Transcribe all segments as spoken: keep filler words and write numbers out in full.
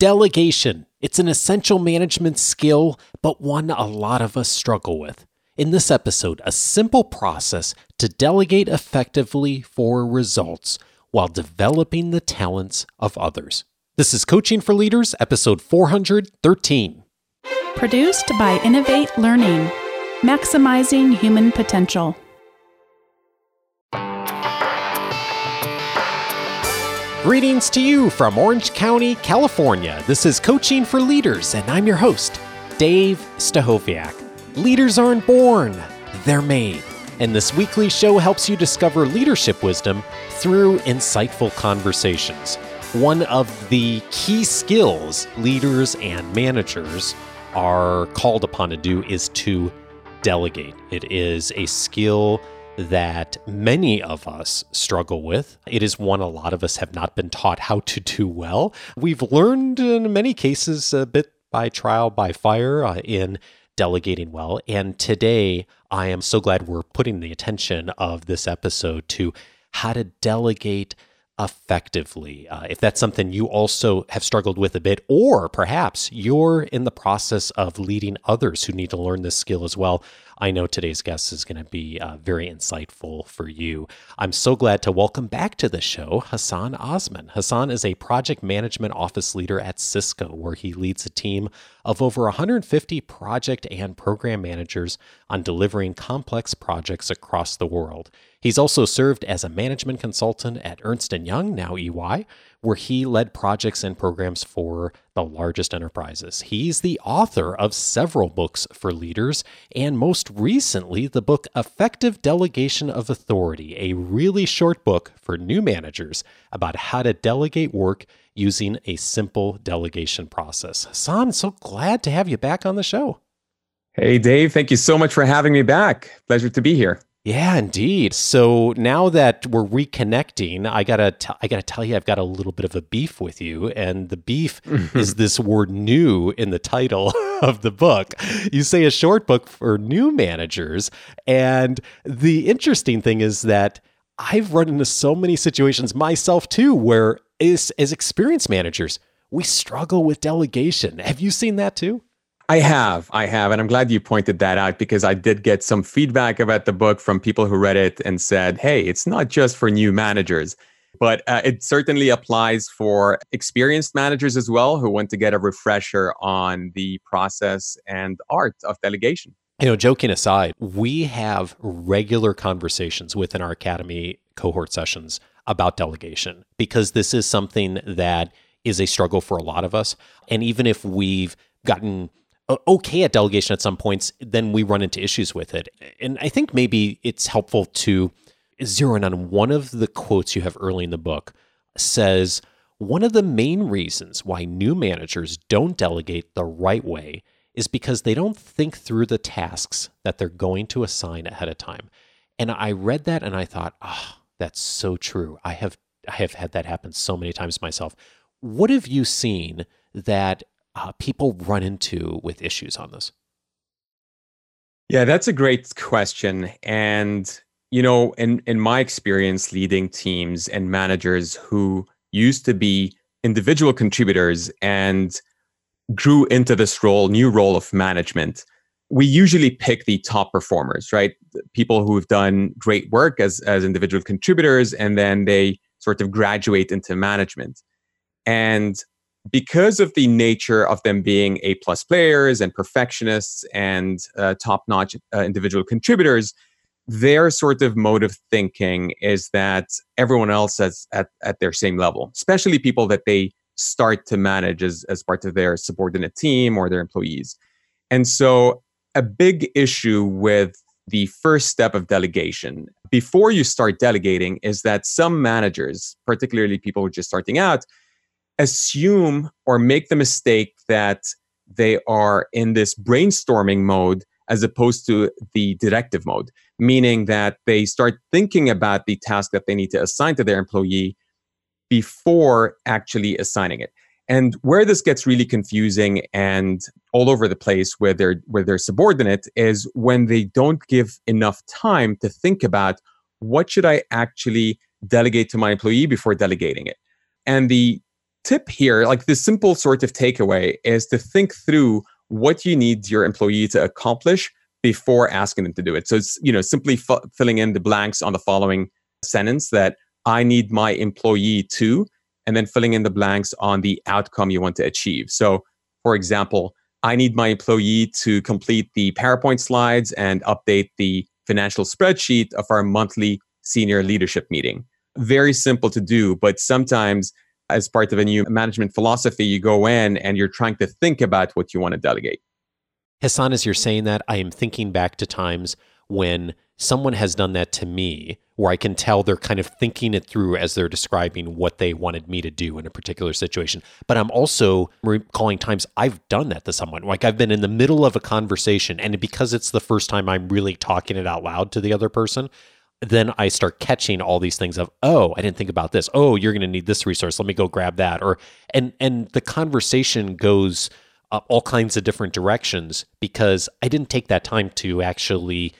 Delegation. It's an essential management skill, but one a lot of us struggle with. In this episode, a simple process to delegate effectively for results while developing the talents of others. This is Coaching for Leaders, episode four hundred thirteen. Produced by Innovate Learning, maximizing human potential. Greetings to you from Orange County, California. This is Coaching for Leaders, and I'm your host, Dave Stachowiak. Leaders aren't born, they're made. And this weekly show helps you discover leadership wisdom through insightful conversations. One of the key skills leaders and managers are called upon to do is to delegate. It is a skill that many of us struggle with. It is one a lot of us have not been taught how to do well. We've learned in many cases a bit by trial, by fire uh, in delegating well. And today, I am so glad we're putting the attention of this episode to how to delegate effectively. Uh, if that's something you also have struggled with a bit, or perhaps you're in the process of leading others who need to learn this skill as well, I know today's guest is going to be uh, very insightful for you. I'm so glad to welcome back to the show Hassan Osman. Hassan is a project management office leader at Cisco, where he leads a team of over one hundred fifty project and program managers on delivering complex projects across the world. He's also served as a management consultant at Ernst and Young, now E Y, where he led projects and programs for the largest enterprises. He's the author of several books for leaders, and most recently, the book Effective Delegation of Authority, a really short book for new managers about how to delegate work using a simple delegation process. Hassan, so glad to have you back on the show. Hey, Dave, thank you so much for having me back. Pleasure to be here. Yeah, indeed. So now that we're reconnecting, I gotta, t- I gotta tell you, I've got a little bit of a beef with you, and the beef is this word "new" in the title of the book. You say a short book for new managers, and the interesting thing is that I've run into so many situations myself too, where as, as experienced managers, we struggle with delegation. Have you seen that too? I have, I have, and I'm glad you pointed that out, because I did get some feedback about the book from people who read it and said, hey, it's not just for new managers, but uh, it certainly applies for experienced managers as well who want to get a refresher on the process and art of delegation. You know, joking aside, we have regular conversations within our academy cohort sessions about delegation, because this is something that is a struggle for a lot of us. And even if we've gotten okay at delegation at some points, then we run into issues with it. And I think maybe it's helpful to zero in on one of the quotes you have early in the book. Says, one of the main reasons why new managers don't delegate the right way is because they don't think through the tasks that they're going to assign ahead of time. And I read that and I thought, ah, oh, that's so true. I have I have had that happen so many times myself. What have you seen that Uh, people run into with issues on this? Yeah, that's a great question. And, you know, in, in my experience leading teams and managers who used to be individual contributors and grew into this role, new role of management, we usually pick the top performers, right? People who've done great work as, as individual contributors, and then they sort of graduate into management. And because of the nature of them being A-plus players and perfectionists and uh, top-notch uh, individual contributors, their sort of mode of thinking is that everyone else is at, at their same level, especially people that they start to manage as, as part of their subordinate team or their employees. And so a big issue with the first step of delegation before you start delegating is that some managers, particularly people who are just starting out, assume or make the mistake that they are in this brainstorming mode as opposed to the directive mode, meaning that they start thinking about the task that they need to assign to their employee before actually assigning it. And where this gets really confusing and all over the place with their, with their subordinate is when they don't give enough time to think about what should I actually delegate to my employee before delegating it. And the tip here, like the simple sort of takeaway, is to think through what you need your employee to accomplish before asking them to do it. So it's, you know, simply f- filling in the blanks on the following sentence that I need my employee to, and then filling in the blanks on the outcome you want to achieve. So for example, I need my employee to complete the PowerPoint slides and update the financial spreadsheet of our monthly senior leadership meeting. Very simple to do, but sometimes as part of a new management philosophy, you go in and you're trying to think about what you want to delegate. Hassan, as you're saying that, I am thinking back to times when someone has done that to me, where I can tell they're kind of thinking it through as they're describing what they wanted me to do in a particular situation. But I'm also recalling times I've done that to someone. Like I've been in the middle of a conversation, and because it's the first time I'm really talking it out loud to the other person, then I start catching all these things of, oh, I didn't think about this. Oh, you're going to need this resource. Let me go grab that. Or and and the conversation goes uh, all kinds of different directions because I didn't take that time to actually.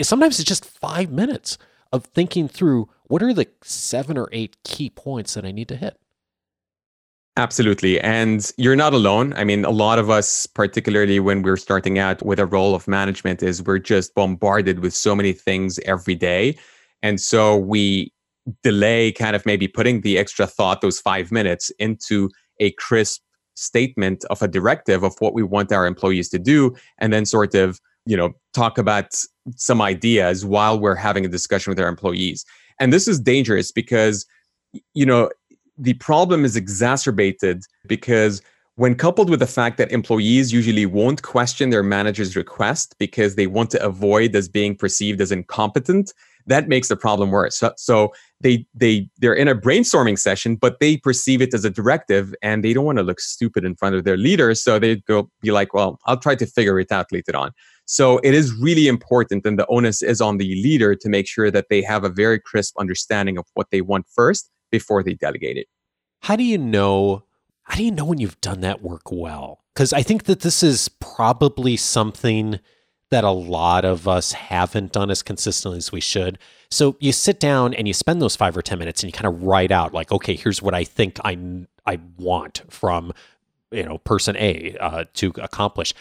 Sometimes it's just five minutes of thinking through what are the seven or eight key points that I need to hit. Absolutely. And you're not alone. I mean, a lot of us, particularly when we're starting out with a role of management, is we're just bombarded with so many things every day. And so we delay kind of maybe putting the extra thought, those five minutes, into a crisp statement of a directive of what we want our employees to do, and then sort of, you know, talk about some ideas while we're having a discussion with our employees. And this is dangerous because, you know, the problem is exacerbated because when coupled with the fact that employees usually won't question their manager's request because they want to avoid as being perceived as incompetent, that makes the problem worse. So, so they, they, they're in a brainstorming session, but they perceive it as a directive and they don't want to look stupid in front of their leader. So they go be like, well, I'll try to figure it out later on. So it is really important, and the onus is on the leader to make sure that they have a very crisp understanding of what they want first before they delegate it. How do you know, how do you know when you've done that work well? Because I think that this is probably something that a lot of us haven't done as consistently as we should. So you sit down and you spend those five or ten minutes and you kind of write out like, okay, here's what I think I, I want from, you know, person A uh, to accomplish.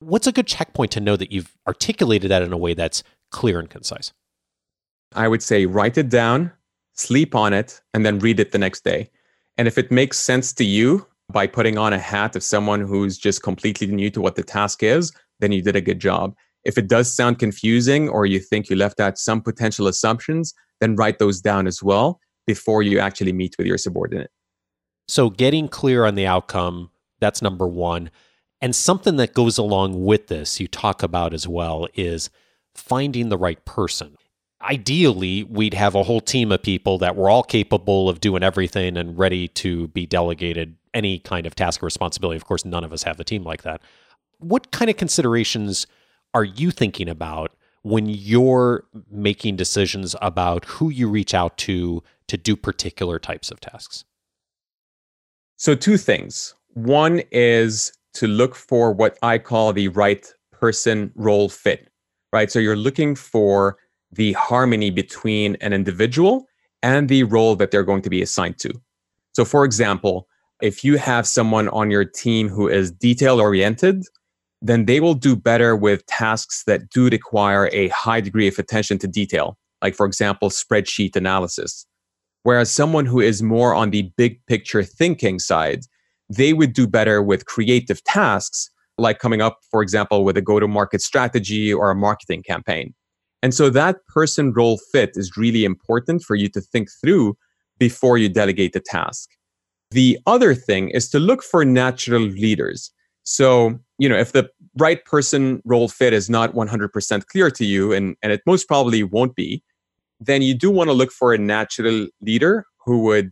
What's a good checkpoint to know that you've articulated that in a way that's clear and concise? I would say write it down, sleep on it, and then read it the next day. And if it makes sense to you by putting on a hat of someone who's just completely new to what the task is, then you did a good job. If it does sound confusing or you think you left out some potential assumptions, then write those down as well before you actually meet with your subordinate. So getting clear on the outcome, that's number one. And something that goes along with this you talk about as well is finding the right person. Ideally, we'd have a whole team of people that were all capable of doing everything and ready to be delegated any kind of task or responsibility. Of course, none of us have a team like that. What kind of considerations are you thinking about when you're making decisions about who you reach out to to do particular types of tasks? So two things. One is to look for what I call the right person role fit, right? So you're looking for the harmony between an individual and the role that they're going to be assigned to. So for example, if you have someone on your team who is detail-oriented, then they will do better with tasks that do require a high degree of attention to detail, like for example, spreadsheet analysis. Whereas someone who is more on the big picture thinking side, they would do better with creative tasks, like coming up, for example, with a go-to-market strategy or a marketing campaign. And so that person role fit is really important for you to think through before you delegate the task. The other thing is to look for natural leaders. So, you know, if the right person role fit is not one hundred percent clear to you, and, and it most probably won't be, then you do want to look for a natural leader who would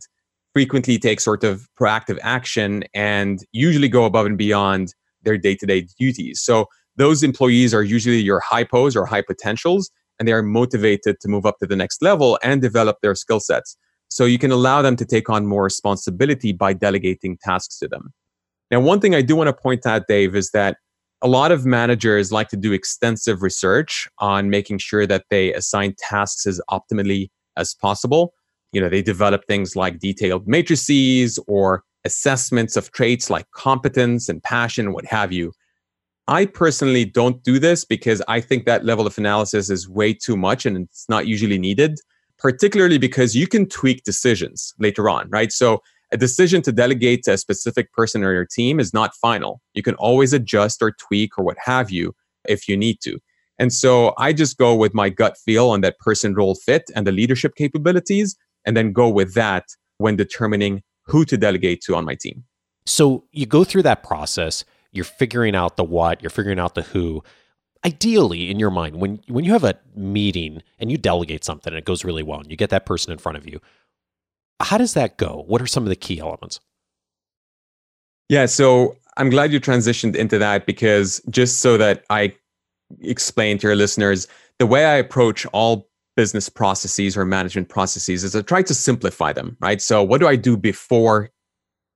frequently take sort of proactive action and usually go above and beyond their day-to-day duties. So those employees are usually your high pos or high potentials, and they are motivated to move up to the next level and develop their skill sets. So you can allow them to take on more responsibility by delegating tasks to them. Now, one thing I do want to point out, Dave, is that a lot of managers like to do extensive research on making sure that they assign tasks as optimally as possible. You know, they develop things like detailed matrices or assessments of traits like competence and passion, what have you. I personally don't do this because I think that level of analysis is way too much and it's not usually needed, particularly because you can tweak decisions later on, right? So a decision to delegate to a specific person or your team is not final. You can always adjust or tweak or what have you if you need to. And so I just go with my gut feel on that person role fit and the leadership capabilities, and then go with that when determining who to delegate to on my team. So you go through that process. You're figuring out the what, you're figuring out the who. Ideally, in your mind, when, when you have a meeting and you delegate something and it goes really well and you get that person in front of you, how does that go? What are some of the key elements? Yeah, so I'm glad you transitioned into that, because just so that I explain to your listeners, the way I approach all business processes or management processes is I try to simplify them, right? So what do I do before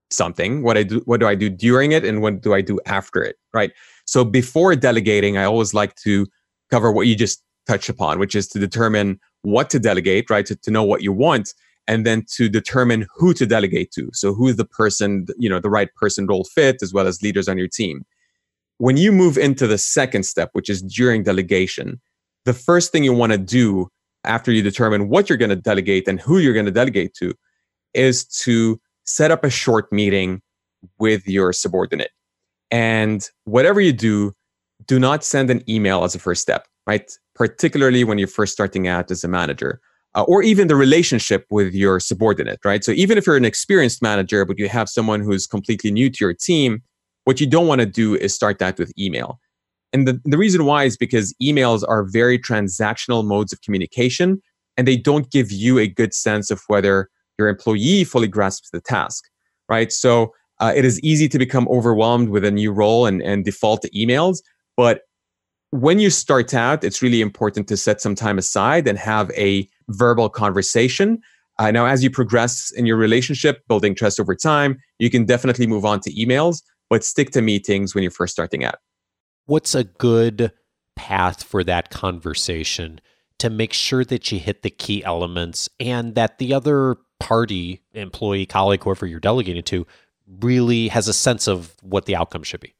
something, what I do, what do I do during it, and what do I do after it, right? So before delegating, I always like to cover what you just touched upon, which is to determine what to delegate, right? To, to know what you want, and then to determine who to delegate to. So who is the person, you know, the right person role fit, as well as leaders on your team. When you move into the second step, which is during delegation, the first thing you want to do after you determine what you're going to delegate and who you're going to delegate to is to set up a short meeting with your subordinate. And whatever you do, do not send an email as a first step, right? Particularly when you're first starting out as a manager, uh, or even the relationship with your subordinate, right? So even if you're an experienced manager, but you have someone who's completely new to your team, what you don't want to do is start that with email. And the, the reason why is because emails are very transactional modes of communication, and they don't give you a good sense of whether your employee fully grasps the task, right? So uh, it is easy to become overwhelmed with a new role and, and default to emails. But when you start out, it's really important to set some time aside and have a verbal conversation. Uh, now, as you progress in your relationship, building trust over time, you can definitely move on to emails, but stick to meetings when you're first starting out. What's a good path for that conversation to make sure that you hit the key elements and that the other party, employee, colleague, whoever you're delegating to, really has a sense of what the outcome should be?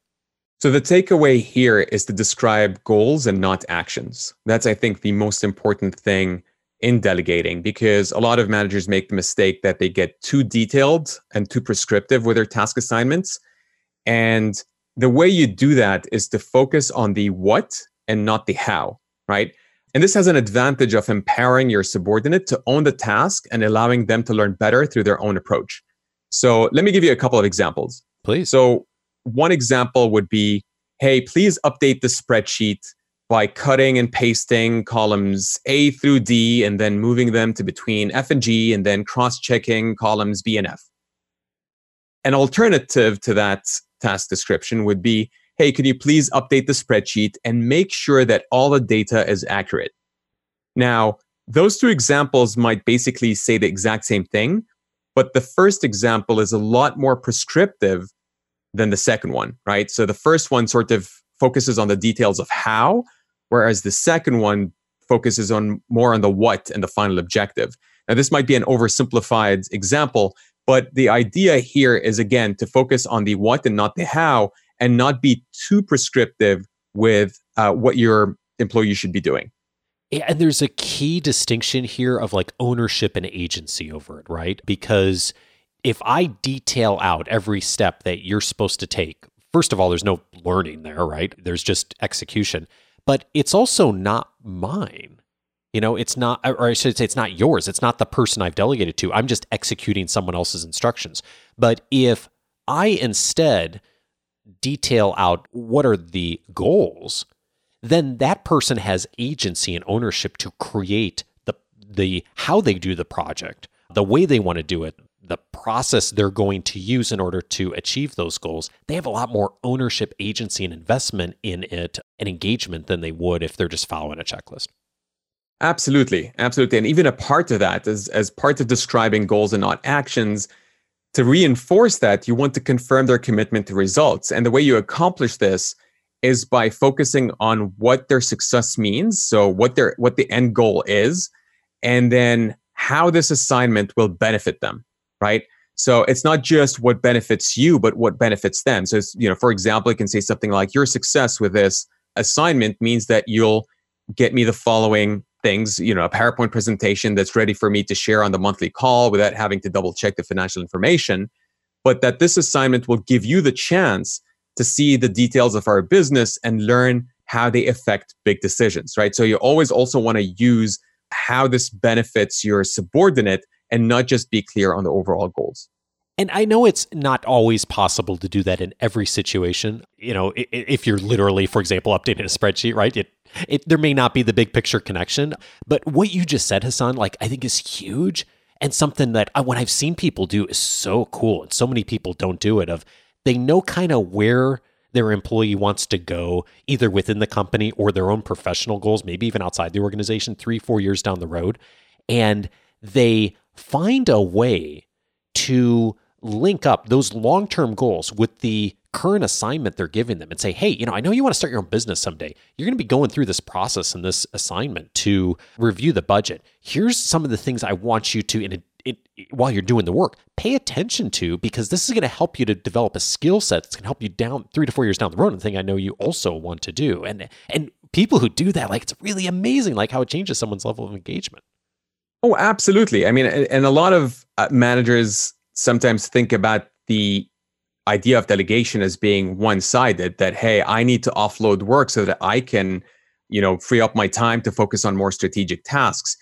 So the takeaway here is to describe goals and not actions. That's, I think, the most important thing in delegating, because a lot of managers make the mistake that they get too detailed and too prescriptive with their task assignments. And the way you do that is to focus on the what and not the how, right? And this has an advantage of empowering your subordinate to own the task and allowing them to learn better through their own approach. So let me give you a couple of examples. Please. So one example would be, hey, please update the spreadsheet by cutting and pasting columns A through D and then moving them to between F and G and then cross-checking columns B and F. An alternative to that task description would be, hey, can you please update the spreadsheet and make sure that all the data is accurate? Now, those two examples might basically say the exact same thing, but the first example is a lot more prescriptive than the second one, right? So the first one sort of focuses on the details of how, whereas the second one focuses on more on the what and the final objective. Now, this might be an oversimplified example, but the idea here is, again, to focus on the what and not the how, and not be too prescriptive with uh, what your employee should be doing. And there's a key distinction here of like ownership and agency over it, right? Because if I detail out every step that you're supposed to take, first of all, there's no learning there, right? There's just execution. But it's also not mine. You know, it's not, or I should say it's not yours. It's not the person I've delegated to. I'm just executing someone else's instructions. But if I instead detail out what are the goals, then that person has agency and ownership to create the the how they do the project, the way they want to do it, the process they're going to use in order to achieve those goals. They have a lot more ownership, agency, and investment in it and engagement than they would if they're just following a checklist. Absolutely. Absolutely. And even a part of that is as part of describing goals and not actions. To reinforce that, you want to confirm their commitment to results. And the way you accomplish this is by focusing on what their success means, so what their what the end goal is, and then how this assignment will benefit them, right? So it's not just what benefits you, but what benefits them. So, it's, you know, for example, it can say something like, your success with this assignment means that you'll get me the following things, you know, a PowerPoint presentation that's ready for me to share on the monthly call without having to double check the financial information, but that this assignment will give you the chance to see the details of our business and learn how they affect big decisions, right? So you always also want to use how this benefits your subordinate and not just be clear on the overall goals. And I know it's not always possible to do that in every situation. You know, if you're literally, for example, updating a spreadsheet, right? It, it there may not be the big picture connection. But what you just said, Hassan, like, I think is huge, and something that I, when I've seen people do is so cool, and so many people don't do it. Of they know kind of where their employee wants to go, either within the company or their own professional goals, maybe even outside the organization, three, four years down the road, and they find a way to link up those long-term goals with the current assignment they're giving them and say, hey, you know, I know you want to start your own business someday. You're going to be going through this process and this assignment to review the budget. Here's some of the things I want you to, in a, it, it, while you're doing the work, pay attention to, because this is going to help you to develop a skill set that's going to help you down three to four years down the road. And the thing I know you also want to do. And, and people who do that, like, it's really amazing, like how it changes someone's level of engagement. Oh, absolutely. I mean, and a lot of managers sometimes think about the idea of delegation as being one-sided, that, hey, I need to offload work so that I can, you know, free up my time to focus on more strategic tasks.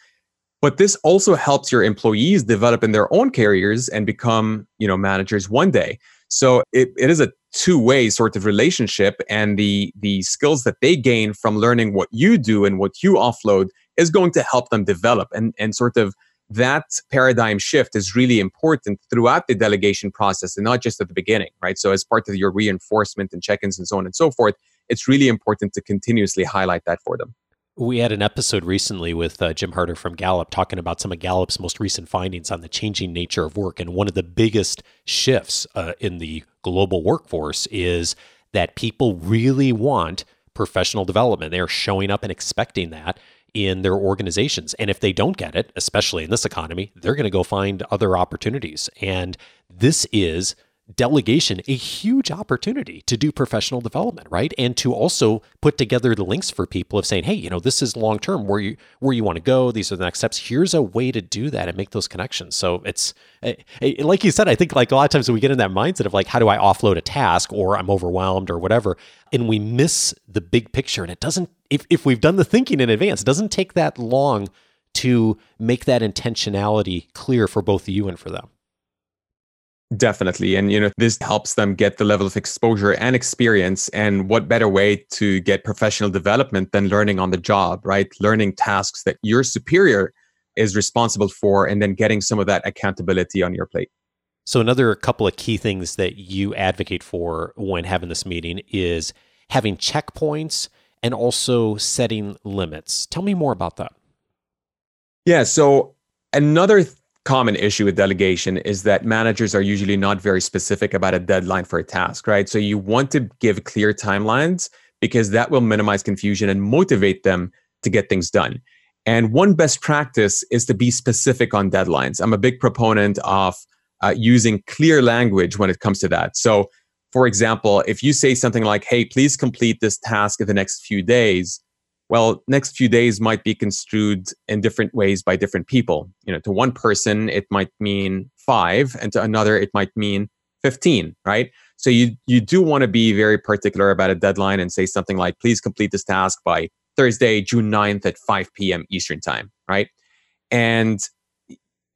But this also helps your employees develop in their own careers and become, you know, managers one day. So it, it is a two-way sort of relationship, and the the skills that they gain from learning what you do and what you offload is going to help them develop. And, and sort of that paradigm shift is really important throughout the delegation process, and not just at the beginning, right? So as part of your reinforcement and check-ins and so on and so forth, it's really important to continuously highlight that for them. We had an episode recently with uh, Jim Harder from Gallup talking about some of Gallup's most recent findings on the changing nature of work. And one of the biggest shifts uh, in the global workforce is that people really want professional development. They're showing up and expecting that in their organizations. And if they don't get it, especially in this economy, they're going to go find other opportunities. And this is delegation, a huge opportunity to do professional development, right? And to also put together the links for people of saying, hey, you know, this is long-term, where you where you want to go, these are the next steps. Here's a way to do that and make those connections. So it's, like you said, I think like a lot of times we get in that mindset of like, how do I offload a task, or I'm overwhelmed or whatever, and we miss the big picture. And it doesn't, if, if we've done the thinking in advance, it doesn't take that long to make that intentionality clear for both you and for them. Definitely. And, you know, this helps them get the level of exposure and experience. And what better way to get professional development than learning on the job, right? Learning tasks that your superior is responsible for, and then getting some of that accountability on your plate. So another couple of key things that you advocate for when having this meeting is having checkpoints and also setting limits. Tell me more about that. Yeah. So another th- common issue with delegation is that managers are usually not very specific about a deadline for a task, right? So you want to give clear timelines, because that will minimize confusion and motivate them to get things done. And one best practice is to be specific on deadlines. I'm a big proponent of uh, using clear language when it comes to that. So for example, if you say something like, hey, please complete this task in the next few days, well, next few days might be construed in different ways by different people. You know, to one person, it might mean five, and to another, it might mean fifteen, right? So you you do want to be very particular about a deadline and say something like, please complete this task by Thursday, June ninth at five p.m. Eastern time, right? And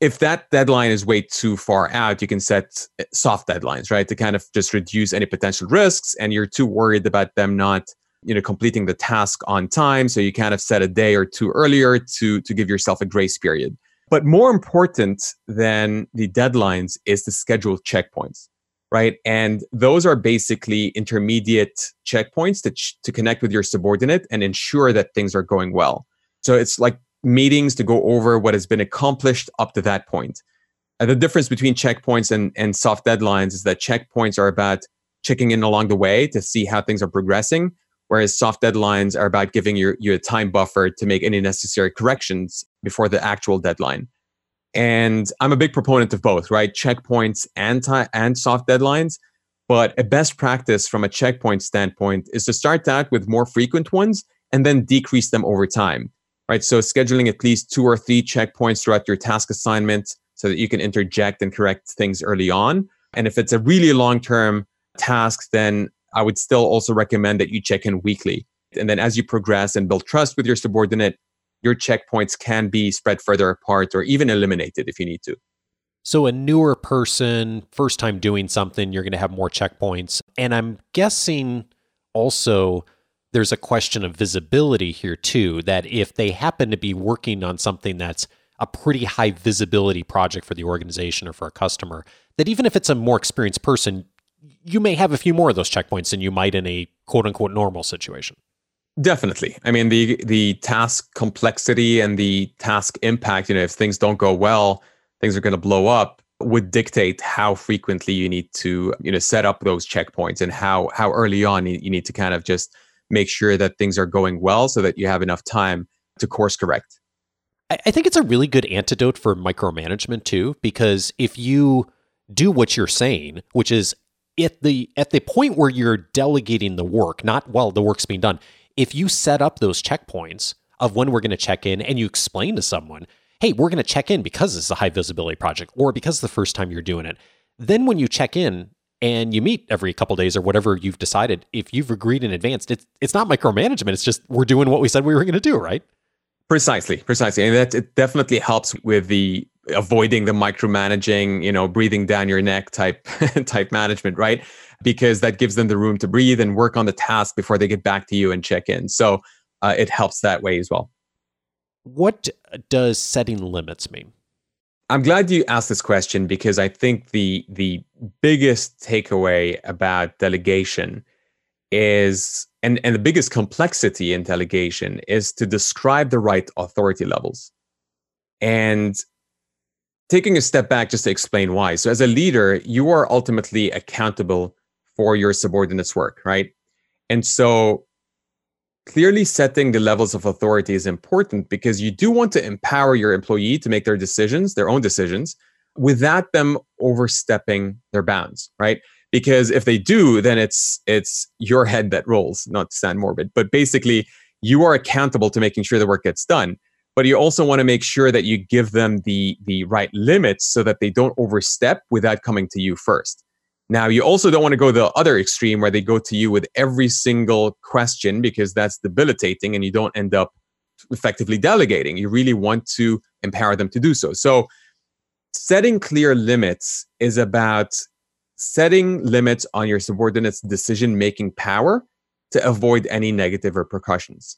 if that deadline is way too far out, you can set soft deadlines, right? To kind of just reduce any potential risks, and you're too worried about them not, you know, completing the task on time. So you kind of set a day or two earlier to, to give yourself a grace period. But more important than the deadlines is the scheduled checkpoints, right? And those are basically intermediate checkpoints to, ch- to connect with your subordinate and ensure that things are going well. So it's like meetings to go over what has been accomplished up to that point. And the difference between checkpoints and, and soft deadlines is that checkpoints are about checking in along the way to see how things are progressing, whereas soft deadlines are about giving you, you a time buffer to make any necessary corrections before the actual deadline. And I'm a big proponent of both, right? Checkpoints and, t- and soft deadlines. But a best practice from a checkpoint standpoint is to start out with more frequent ones and then decrease them over time, right? So scheduling at least two or three checkpoints throughout your task assignment so that you can interject and correct things early on. And if it's a really long-term task, then I would still also recommend that you check in weekly. And then as you progress and build trust with your subordinate, your checkpoints can be spread further apart or even eliminated if you need to. So a newer person, first time doing something, you're going to have more checkpoints. And I'm guessing also there's a question of visibility here too, that if they happen to be working on something that's a pretty high visibility project for the organization or for a customer, that even if it's a more experienced person, you may have a few more of those checkpoints than you might in a quote unquote normal situation. Definitely. I mean, the the task complexity and the task impact, you know, if things don't go well, things are going to blow up, would dictate how frequently you need to, you know, set up those checkpoints and how how early on you need to kind of just make sure that things are going well so that you have enough time to course correct. I think it's a really good antidote for micromanagement too, because if you do what you're saying, which is at the at the point where you're delegating the work, not while the work's being done, if you set up those checkpoints of when we're going to check in and you explain to someone, hey, we're going to check in because it's a high visibility project or because it's the first time you're doing it. Then when you check in and you meet every couple of days or whatever you've decided, if you've agreed in advance, it's, it's not micromanagement. It's just we're doing what we said we were going to do, right? Precisely, precisely. And that it definitely helps with the avoiding the micromanaging, you know, breathing down your neck type type management, right? Because that gives them the room to breathe and work on the task before they get back to you and check in. So uh, it helps that way as well. What does setting limits mean? I'm glad you asked this question because I think the the biggest takeaway about delegation is, and, and the biggest complexity in delegation is to describe the right authority levels. And taking a step back just to explain why. So as a leader, you are ultimately accountable for your subordinates' work, right? And so clearly setting the levels of authority is important because you do want to empower your employee to make their decisions, their own decisions, without them overstepping their bounds, right? Because if they do, then it's it's your head that rolls, not to sound morbid, but basically you are accountable to making sure the work gets done. But you also want to make sure that you give them the, the right limits so that they don't overstep without coming to you first. Now, you also don't want to go the other extreme where they go to you with every single question because that's debilitating and you don't end up effectively delegating. You really want to empower them to do so. So setting clear limits is about setting limits on your subordinates' decision-making power to avoid any negative repercussions.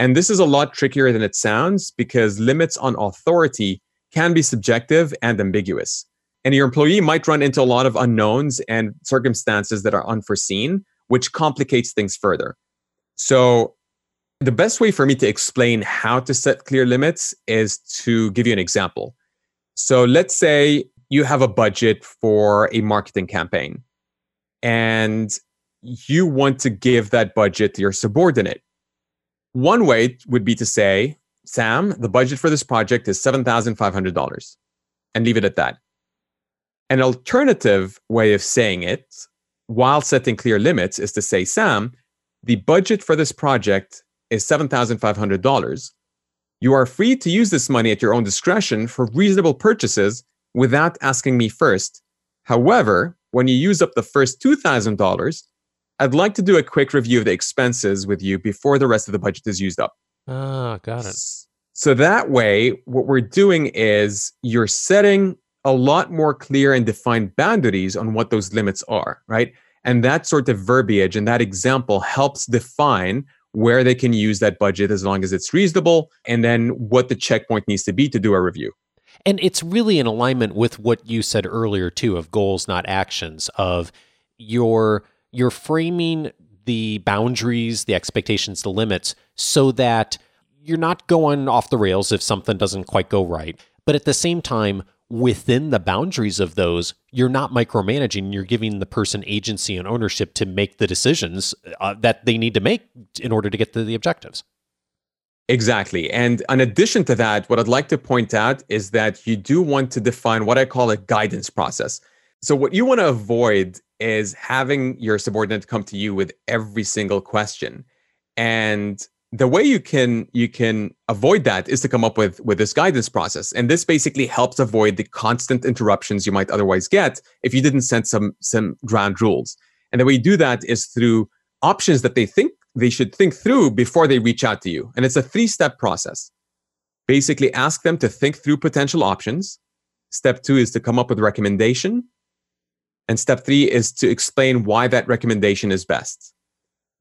And this is a lot trickier than it sounds because limits on authority can be subjective and ambiguous. And your employee might run into a lot of unknowns and circumstances that are unforeseen, which complicates things further. So the best way for me to explain how to set clear limits is to give you an example. So let's say you have a budget for a marketing campaign and you want to give that budget to your subordinate. One way would be to say, Sam, the budget for this project is seven thousand five hundred dollars, and leave it at that. An alternative way of saying it, while setting clear limits, is to say, Sam, the budget for this project is seven thousand five hundred dollars. You are free to use this money at your own discretion for reasonable purchases without asking me first. However, when you use up the first two thousand dollars, I'd like to do a quick review of the expenses with you before the rest of the budget is used up. Oh, got it. So that way, what we're doing is you're setting a lot more clear and defined boundaries on what those limits are, right? And that sort of verbiage and that example helps define where they can use that budget as long as it's reasonable, and then what the checkpoint needs to be to do a review. And it's really in alignment with what you said earlier, too, of goals, not actions, of your... You're framing the boundaries, the expectations, the limits, so that you're not going off the rails if something doesn't quite go right. But at the same time, within the boundaries of those, you're not micromanaging. You're giving the person agency and ownership to make the decisions uh, that they need to make in order to get to the objectives. Exactly. And in addition to that, what I'd like to point out is that you do want to define what I call a guidance process. So what you want to avoid is having your subordinate come to you with every single question. And the way you can you can avoid that is to come up with, with this guidance process. And this basically helps avoid the constant interruptions you might otherwise get if you didn't set some, some ground rules. And the way you do that is through options that they think they should think through before they reach out to you. And it's a three-step process. Basically, ask them to think through potential options. Step two is to come up with a recommendation. And step three is to explain why that recommendation is best.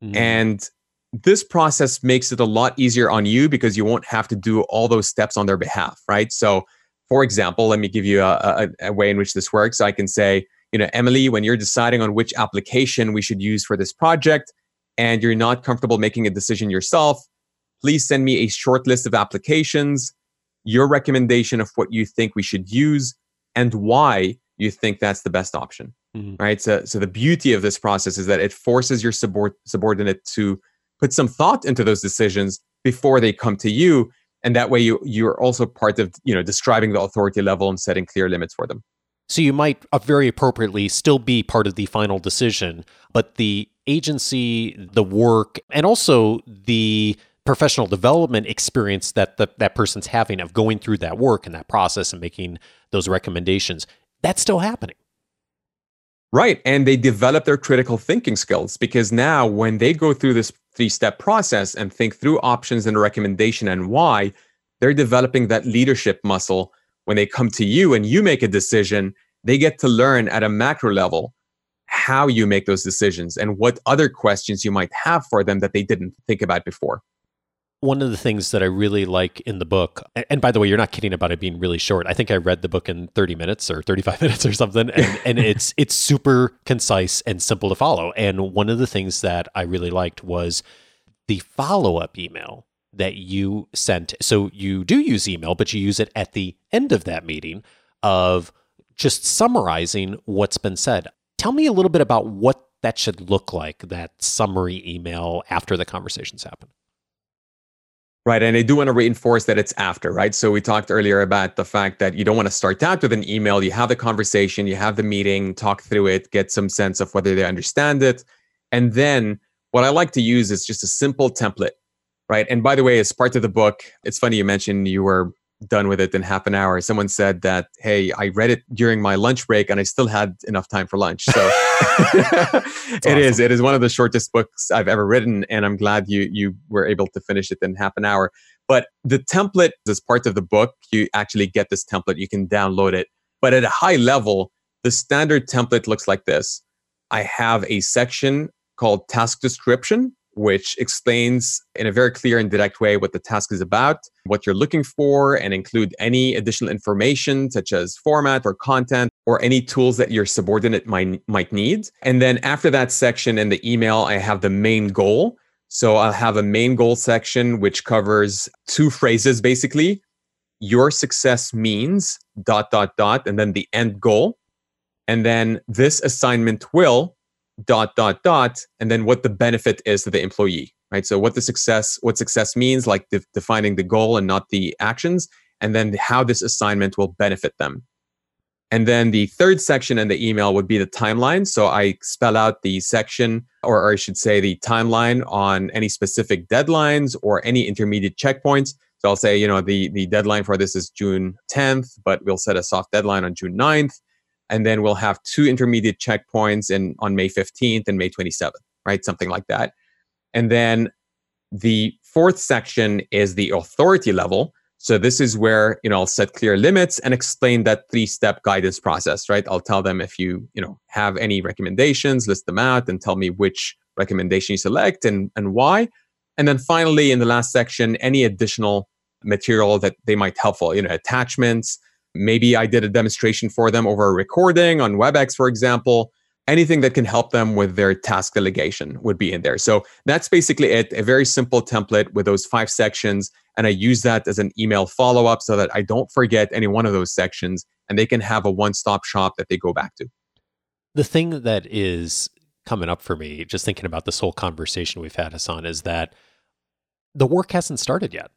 Mm-hmm. And this process makes it a lot easier on you because you won't have to do all those steps on their behalf, right? So, for example, let me give you a, a, a way in which this works. I can say, you know, Emily, when you're deciding on which application we should use for this project and you're not comfortable making a decision yourself, please send me a short list of applications, your recommendation of what you think we should use, and why you think that's the best option, mm-hmm. right? So, so the beauty of this process is that it forces your subord- subordinate to put some thought into those decisions before they come to you. And that way you, you're also part of, you know, describing the authority level and setting clear limits for them. So you might uh, very appropriately still be part of the final decision, but the agency, the work, and also the professional development experience that the, that person's having of going through that work and that process and making those recommendations, that's still happening. Right. And they develop their critical thinking skills because now when they go through this three-step process and think through options and a recommendation and why, they're developing that leadership muscle. When they come to you and you make a decision, they get to learn at a macro level how you make those decisions and what other questions you might have for them that they didn't think about before. One of the things that I really like in the book, and by the way, you're not kidding about it being really short. I think I read the book in thirty minutes or thirty-five minutes or something, and, and it's it's super concise and simple to follow. And one of the things that I really liked was the follow-up email that you sent. So you do use email, but you use it at the end of that meeting of just summarizing what's been said. Tell me a little bit about what that should look like, that summary email after the conversations happen. Right. And I do want to reinforce that it's after, right? So we talked earlier about the fact that you don't want to start out with an email. You have the conversation, you have the meeting, talk through it, get some sense of whether they understand it. And then what I like to use is just a simple template. Right. And by the way, as part of the book, it's funny you mentioned you were done with it in half an hour. Someone said that, hey, I read it during my lunch break and I still had enough time for lunch. So it awesome. is. It is one of the shortest books I've ever written. And I'm glad you you were able to finish it in half an hour. But the template is part of the book. You actually get this template. You can download it. But at a high level, the standard template looks like this. I have a section called Task Description, which explains in a very clear and direct way what the task is about, what you're looking for, and include any additional information such as format or content or any tools that your subordinate might, might need. And then after that section in the email, I have the main goal. So I'll have a main goal section, which covers two phrases, basically, your success means dot, dot, dot, and then the end goal. And then this assignment will dot, dot, dot, and then what the benefit is to the employee, right? So what the success, what success means, like de- defining the goal and not the actions, and then how this assignment will benefit them. And then the third section in the email would be the timeline. So I spell out the section, or, or I should say the timeline on any specific deadlines or any intermediate checkpoints. So I'll say, you know, the, the deadline for this is June tenth, but we'll set a soft deadline on June ninth. And then we'll have two intermediate checkpoints in, on May fifteenth and May twenty-seventh, right? Something like that. And then the fourth section is the authority level. So this is where, you know, I'll set clear limits and explain that three-step guidance process, right? I'll tell them if you, you know, have any recommendations, list them out and tell me which recommendation you select and, and why. And then finally, in the last section, any additional material that they might helpful, you know, attachments. Maybe I did a demonstration for them over a recording on WebEx, for example. Anything that can help them with their task delegation would be in there. So that's basically it, a very simple template with those five sections. And I use that as an email follow-up so that I don't forget any one of those sections and they can have a one-stop shop that they go back to. The thing that is coming up for me, just thinking about this whole conversation we've had, Hassan, is that the work hasn't started yet.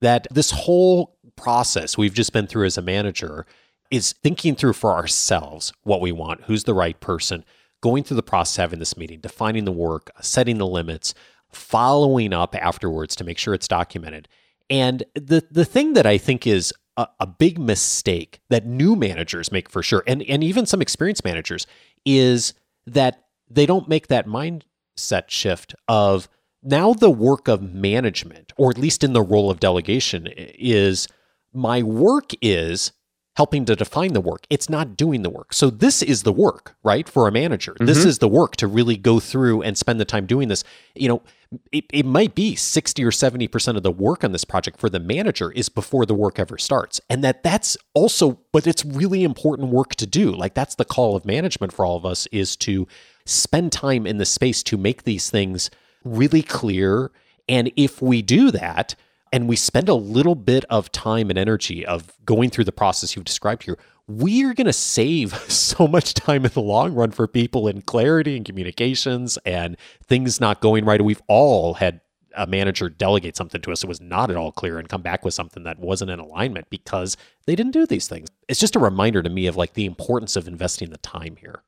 that this whole process we've just been through as a manager is thinking through for ourselves what we want, who's the right person, going through the process, having this meeting, defining the work, setting the limits, following up afterwards to make sure it's documented. And the the thing that I think is a, a big mistake that new managers make for sure, and, and even some experienced managers, is that they don't make that mindset shift of now the work of management, or at least in the role of delegation, is my work is helping to define the work. It's not doing the work. So this is the work, right? For a manager, mm-hmm. This is the work to really go through and spend the time doing this. You know, it, it might be sixty or seventy percent of the work on this project for the manager is before the work ever starts. And that that's also, but it's really important work to do. Like that's the call of management for all of us, is to spend time in the space to make these things really clear. And if we do that, and we spend a little bit of time and energy of going through the process you've described here, we are going to save so much time in the long run for people in clarity and communications and things not going right. We've all had a manager delegate something to us that was not at all clear and come back with something that wasn't in alignment because they didn't do these things. It's just a reminder to me of like the importance of investing the time here.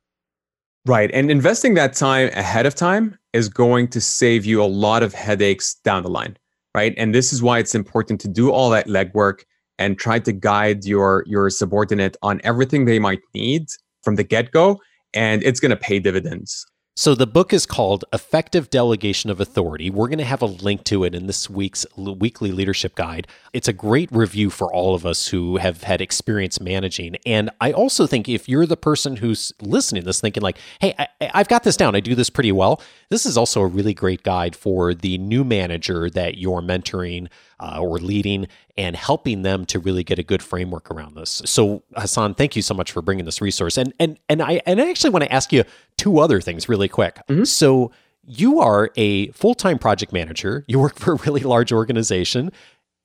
Right. And investing that time ahead of time is going to save you a lot of headaches down the line. Right. And this is why it's important to do all that legwork and try to guide your, your subordinate on everything they might need from the get-go. And it's going to pay dividends. So the book is called Effective Delegation of Authority. We're going to have a link to it in this week's weekly leadership guide. It's a great review for all of us who have had experience managing. And I also think if you're the person who's listening to this thinking like, hey, I, I've got this down, I do this pretty well, this is also a really great guide for the new manager that you're mentoring uh, or leading and helping them to really get a good framework around this. So Hassan, thank you so much for bringing this resource. And and and I, and I actually want to ask you two other things really quick. Mm-hmm. So you are a full-time project manager. You work for a really large organization,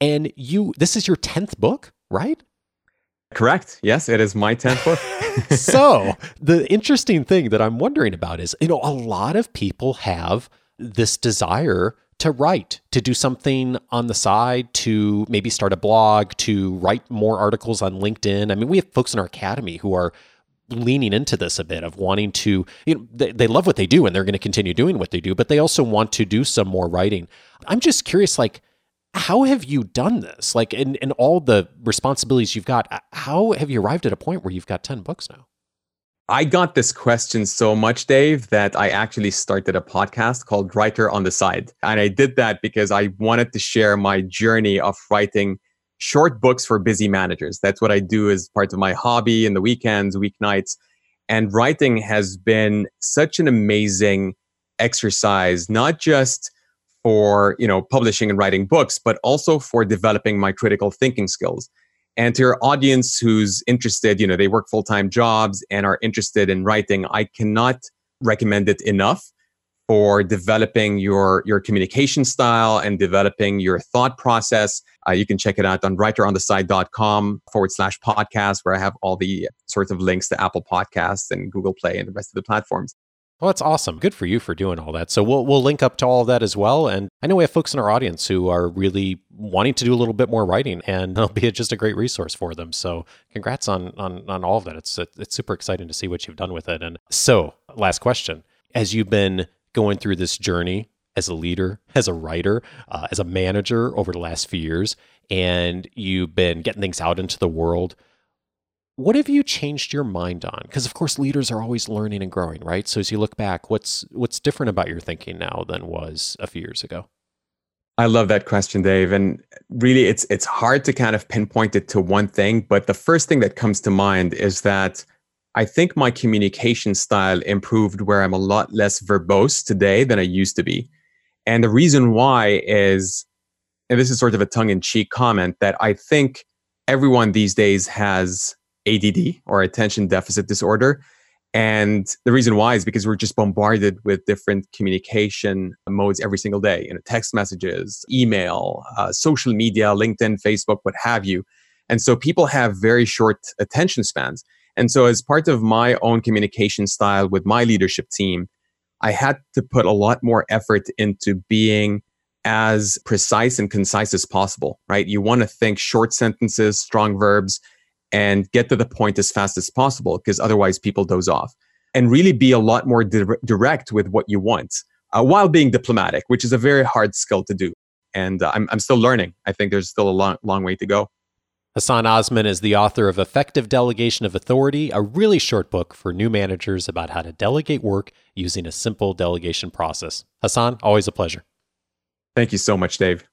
and you this is your tenth book, right? Correct. Yes, it is my tenth book. So the interesting thing that I'm wondering about is, you know, a lot of people have this desire to write, to do something on the side, to maybe start a blog, to write more articles on LinkedIn. I mean, we have folks in our academy who are leaning into this a bit of wanting to, you know, they, they love what they do and they're going to continue doing what they do, but they also want to do some more writing. I'm just curious, like, how have you done this? Like, in, in all the responsibilities you've got, how have you arrived at a point where you've got ten books now? I got this question so much, Dave, that I actually started a podcast called Writer on the Side. And I did that because I wanted to share my journey of writing short books for busy managers. That's what I do as part of my hobby in the weekends, weeknights. And writing has been such an amazing exercise, not just for, you know, publishing and writing books, but also for developing my critical thinking skills. And to your audience who's interested, you know, they work full-time jobs and are interested in writing, I cannot recommend it enough for developing your, your communication style and developing your thought process. Uh, you can check it out on writerontheside.com forward slash podcast, where I have all the sorts of links to Apple Podcasts and Google Play and the rest of the platforms. Well, that's awesome. Good for you for doing all that. So we'll we'll link up to all of that as well. And I know we have folks in our audience who are really wanting to do a little bit more writing, and it'll be just a great resource for them. So congrats on on on all of that. It's it's super exciting to see what you've done with it. And so last question, as you've been going through this journey as a leader, as a writer, uh, as a manager over the last few years, and you've been getting things out into the world, what have you changed your mind on? Because of course, leaders are always learning and growing, right? So as you look back, what's what's different about your thinking now than was a few years ago? I love that question, Dave. And really, it's it's hard to kind of pinpoint it to one thing. But the first thing that comes to mind is that I think my communication style improved, where I'm a lot less verbose today than I used to be. And the reason why is, and this is sort of a tongue-in-cheek comment, that I think everyone these days has A D D, or attention deficit disorder. And the reason why is because we're just bombarded with different communication modes every single day, you know, text messages, email, uh, social media, LinkedIn, Facebook, what have you. And so people have very short attention spans. And so as part of my own communication style with my leadership team, I had to put a lot more effort into being as precise and concise as possible, right? You want to think short sentences, strong verbs, and get to the point as fast as possible, because otherwise people doze off. And really be a lot more di- direct with what you want uh, while being diplomatic, which is a very hard skill to do. And uh, I'm, I'm still learning. I think there's still a long, long way to go. Hassan Osman is the author of Effective Delegation of Authority, a really short book for new managers about how to delegate work using a simple delegation process. Hassan, always a pleasure. Thank you so much, Dave.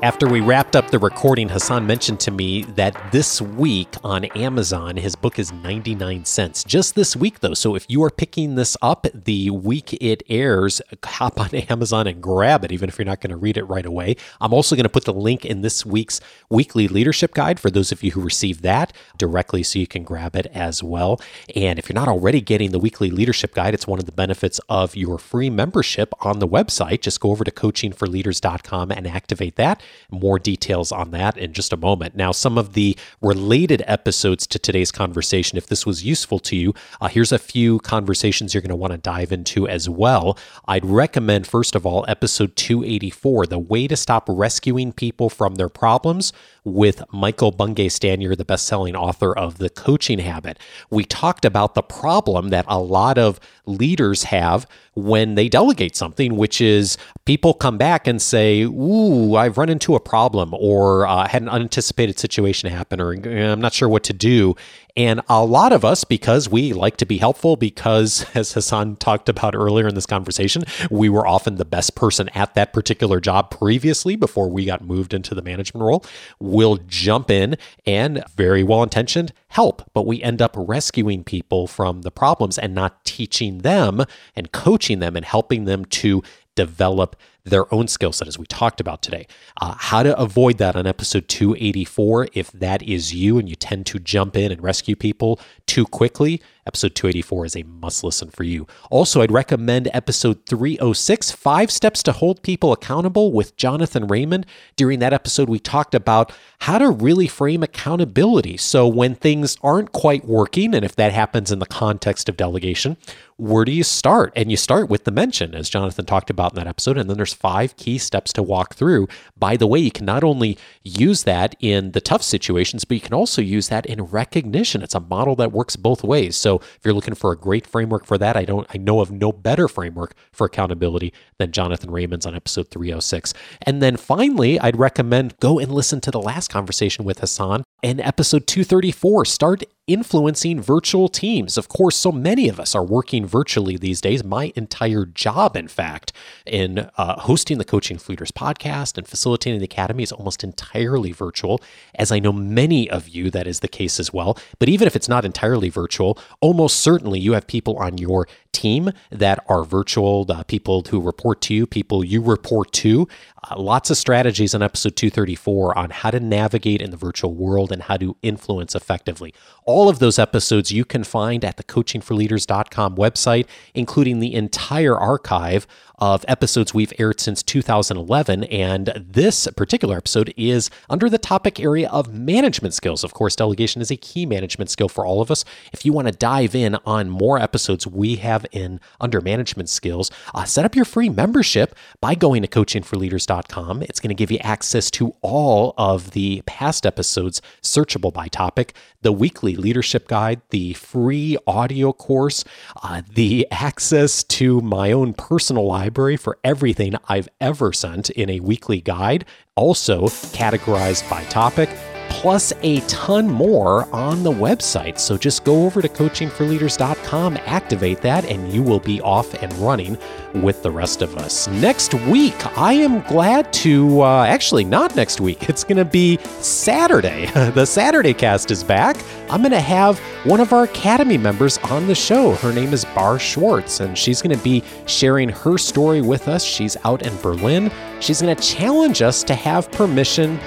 After we wrapped up the recording, Hassan mentioned to me that this week on Amazon, his book is ninety-nine cents. Just this week, though. So if you are picking this up the week it airs, hop on Amazon and grab it, even if you're not going to read it right away. I'm also going to put the link in this week's weekly leadership guide for those of you who receive that directly, so you can grab it as well. And if you're not already getting the weekly leadership guide, it's one of the benefits of your free membership on the website. Just go over to coaching for leaders dot com and activate that. More details on that in just a moment. Now, some of the related episodes to today's conversation, if this was useful to you, uh, here's a few conversations you're going to want to dive into as well. I'd recommend, first of all, episode two eighty-four, The Way to Stop Rescuing People from Their Problems, with Michael Bungay Stanier, the best-selling author of The Coaching Habit. We talked about the problem that a lot of leaders have when they delegate something, which is people come back and say, ooh, I've run into a problem, or uh, had an unanticipated situation happen, or I'm not sure what to do. And a lot of us, because we like to be helpful, because as Hassan talked about earlier in this conversation, we were often the best person at that particular job previously before we got moved into the management role, will jump in and, very well-intentioned, help. But we end up rescuing people from the problems and not teaching them and coaching them and helping them to develop their own skill set, as we talked about today. Uh, how to avoid that on episode two eighty-four, if that is you and you tend to jump in and rescue people too quickly. Episode two eighty-four is a must listen for you. Also, I'd recommend episode three oh six, Five Steps to Hold People Accountable, with Jonathan Raymond. During that episode, we talked about how to really frame accountability. So when things aren't quite working, and if that happens in the context of delegation, where do you start? And you start with the mention, as Jonathan talked about in that episode. And then there's five key steps to walk through. By the way, you can not only use that in the tough situations, but you can also use that in recognition. It's a model that works both ways. So if you're looking for a great framework for that, I don't, I know of no better framework for accountability than Jonathan Raymond's on episode three oh six. And then finally, I'd recommend go and listen to the last conversation with Hassan in episode two thirty-four, Start Influencing Virtual Teams. Of course, so many of us are working virtually these days. My entire job, in fact, in uh, hosting the Coaching for Leaders podcast and facilitating the Academy is almost entirely virtual, as I know many of you, that is the case as well. But even if it's not entirely virtual, almost certainly you have people on your team that are virtual, the people who report to you, people you report to. Uh, lots of strategies in episode two thirty-four on how to navigate in the virtual world and how to influence effectively. All of those episodes you can find at the coaching for leaders dot com website, including the entire archive of episodes we've aired since two thousand eleven. And this particular episode is under the topic area of management skills. Of course, delegation is a key management skill for all of us. If you want to dive in on more episodes we have in under management skills, uh, set up your free membership by going to coaching for leaders dot com. It's going to give you access to all of the past episodes searchable by topic, the weekly leadership guide, the free audio course, uh, the access to my own personal life library for everything I've ever sent in a weekly guide, also categorized by topic, plus a ton more on the website. So just go over to coaching for leaders dot com, activate that, and you will be off and running with the rest of us. Next week, I am glad to, uh, actually not next week, it's going to be Saturday. The Saturday cast is back. I'm going to have one of our Academy members on the show. Her name is Bar Schwartz, and she's going to be sharing her story with us. She's out in Berlin. She's going to challenge us to have permission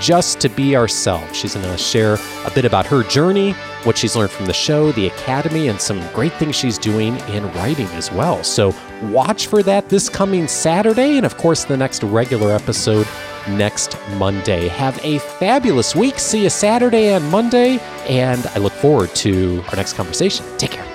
just to be ourselves. She's going to share a bit about her journey, what she's learned from the show, the Academy, and some great things she's doing in writing as well. So watch for that this coming Saturday, and of course the next regular episode next Monday. Have a fabulous week. See you Saturday and Monday, and I look forward to our next conversation. Take care.